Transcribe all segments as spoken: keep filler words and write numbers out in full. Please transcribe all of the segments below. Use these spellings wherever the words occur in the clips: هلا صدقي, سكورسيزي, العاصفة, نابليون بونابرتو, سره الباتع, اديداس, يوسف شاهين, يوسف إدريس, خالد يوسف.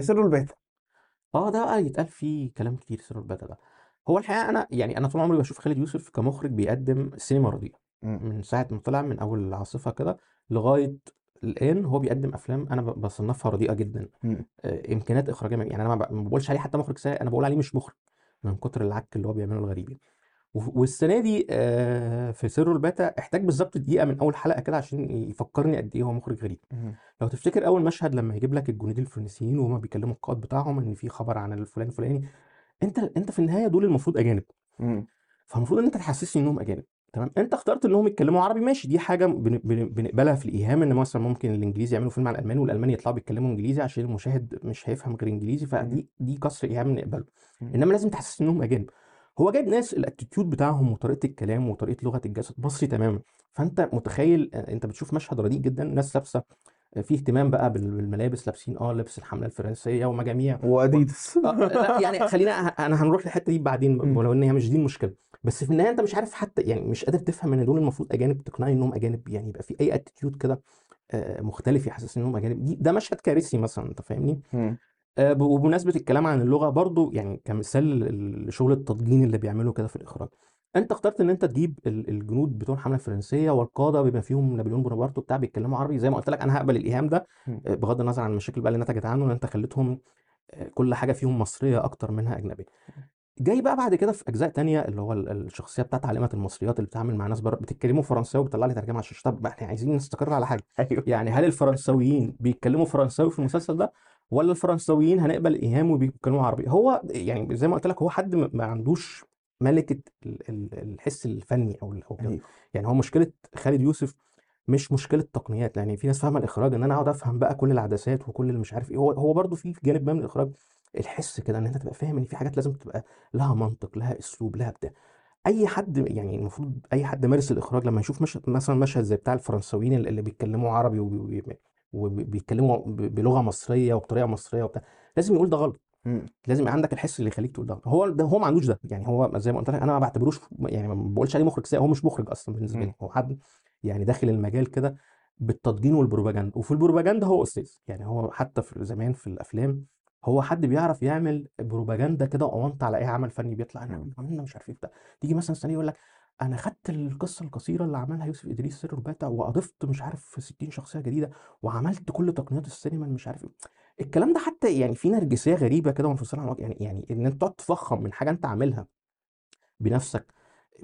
سره الباتع. اه ده بقى يتقال فيه كلام كتير. سره الباتع ده هو الحقيقه انا يعني انا طول عمري بشوف خالد يوسف كمخرج بيقدم سينما رديئه، من ساعه ما طلع من اول العاصفه كده لغايه الان هو بيقدم افلام انا بصنفها رديئه جدا. مم. امكانيات اخراجيه يعني انا ما بقولش عليه حتى مخرج سيء، انا بقول عليه مش مخرج من كتر العك اللي هو بيعمله الغريب. والسنه دي في سره الباتع احتاج بالظبط دقيقه من اول حلقه كده عشان يفكرني قد ايه هو مخرج غريب. مم. لو تفتكر اول مشهد لما يجيب لك الجنودين الفرنسيين وهما بيكلموا القائد بتاعهم ان في خبر عن الفلان الفلاني، انت انت في النهايه دول المفروض اجانب. مم. فالمفروض ان انت تحسسني انهم اجانب، تمام؟ انت اخترت انهم يتكلموا عربي، ماشي، دي حاجه بنقبلها في الايهام، ان مثلا ممكن الانجليزي يعملوا فيلم على الالمان والالمان يطلعوا بيتكلموا انجليزي عشان المشاهد مش هيفهم غير انجليزي، فدي دي كسر ايهام نقبله. انما لازم تحسسني انهم اجانب. هو جايب ناس الاتيتيود بتاعهم وطريقه الكلام وطريقه لغه الجسد مصري تماما، فانت متخيل انت بتشوف مشهد رديء جدا، ناس لابسه في اهتمام بقى بالملابس، لابسين اه لبس الحمله الفرنسيه ومجاميع واديداس. لا يعني خلينا انا هنروح للحته دي بعدين، ولو ان هي مش دي المشكله، بس في النهايه انت مش عارف حتى يعني مش قادر تفهم ان دول المفروض اجانب، تقنعني انهم اجانب، يعني يبقى في اي اتيتيود كده مختلف يحسسني انهم اجانب. دي ده مشهد كارثي مثلا، انت فاهمني؟ وبمناسبه الكلام عن اللغه برضو يعني كمثال شغل التضجين اللي بيعمله كده في الاخراج، انت اخترت ان انت تجيب الجنود بتوع الحمله الفرنسيه والقاده بما فيهم نابليون بونابرتو بتاع بيتكلموا عربي، زي ما قلت لك انا هقبل الايهام ده بغض النظر عن المشاكل بقى اللي نتجت عنه، ان انت خليتهم كل حاجه فيهم مصريه اكتر منها اجنبيه. جاي بقى بعد كده في اجزاء تانية اللي هو الشخصيه بتاعت عالمه المصريات اللي بتتعامل مع ناس بره بتتكلموا فرنساوي وبتطلع لي ترجمه على الشاشه. طب احنا عايزين نستقر على حاجه، يعني هل الفرنساويين بيتكلموا فرنساوي في المسلسل ده ولا الفرنساويين هنقبل ايهام وبيتكلموا عربي؟ هو يعني زي ما قلت لك هو حد ما عندوش ملكه الحس الفني او أيوه. يعني هو مشكله خالد يوسف مش مشكله تقنيات، يعني في ناس فاهمه الاخراج ان انا اقعد افهم بقى كل العدسات وكل اللي مش عارف ايه، هو هو برده في جانب ما من الاخراج الحس كده، ان انت تبقى فاهم ان في حاجات لازم تبقى لها منطق، لها اسلوب، لها بتاع. اي حد يعني المفروض اي حد مارس الاخراج لما يشوف مشهد مثلا مشهد زي بتاع الفرنساويين اللي بيتكلموا عربي وبيتكلموا بلغه مصريه وبطريقه مصريه وبتاع، لازم يقول ده غلط. مم. لازم يبقى عندك الحس اللي يخليك تقول ده. هو ده هو ما عندوش ده، يعني هو زي ما قلت لك انا ما بعتبروش يعني ما بقولش عليه مخرج سيء، هو مش مخرج اصلا بالنسبه لي، هو حد يعني داخل المجال كده بالتضجين والبروباجندا، وفي البروباجندا هو استاذ، يعني هو حتى في زمان في الافلام هو حد بيعرف يعمل بروباجندا كده اونط على اي عمل فني بيطلع، انا عملنا مش عارف ايه بتاع، تيجي مثلا سنه يقول لك انا خدت القصه القصيره اللي عملها يوسف ادريس سره الباتع واضفت مش عارف ستين شخصيه جديده وعملت كل تقنيات السينما مش عارف ايه. الكلام ده حتى يعني في نرجسيه غريبه كده وانفصال عن الواقع، يعني يعني ان انت تقعد تفخم من حاجه انت عاملها بنفسك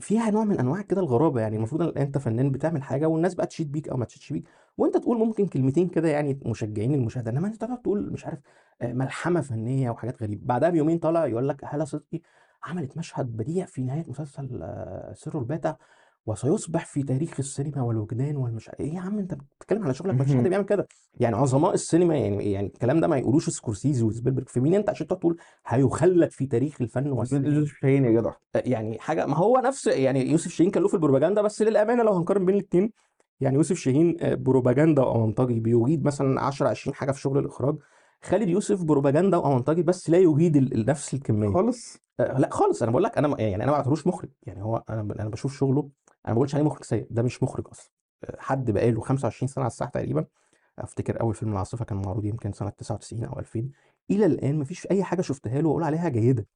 فيها نوع من انواع كده الغرابه، يعني المفروض ان انت فنان بتعمل حاجه والناس بقى تشيد بيك او ما تشيدش بيك، وانت تقول ممكن كلمتين كده يعني مشجعين المشاهده، انما انت تقعد تقول مش عارف ملحمه فنيه وحاجات غريبه. بعدها بيومين طالع يقول لك هلا صدقي عملت مشهد بديع في نهايه مسلسل سره الباتع وسيصبح في تاريخ السينما والوجدان والمش ايه. يا عم انت بتتكلم على شغلك، مفيش حد بيعمل كده، يعني عظماء السينما يعني يعني الكلام ده ما يقولوش سكورسيزي وسبيلبرج، في مين انت عشان تقعد تقول هيخلد في تاريخ الفن والسينما؟ يوسف شاهين يا جدع، يعني حاجه ما هو نفس يعني يوسف شاهين كان له في البروباجندا، بس للامانه لو هنقارن بين الاثنين يعني يوسف شاهين بروباجندا وانتاجي بيجيد مثلا عشرة عشرين حاجه في شغل الاخراج، خالد يوسف بروباجندا وانتاجي بس لا يجيد نفس الكميه خالص. آه لا خالص، انا بقول لك انا يعني انا ما بعتبروش مخرج، يعني هو انا انا بشوف شغله، انا ما بقولش عليه مخرج سيء، ده مش مخرج اصلا، حد بقاله خمسة وعشرين سنه على الساحه تقريبا، افتكر اول فيلم العاصفه كان معروض يمكن سنه تسعة وتسعين او ألفين، الى الان ما فيش اي حاجه شفتها له واقول عليها جيده،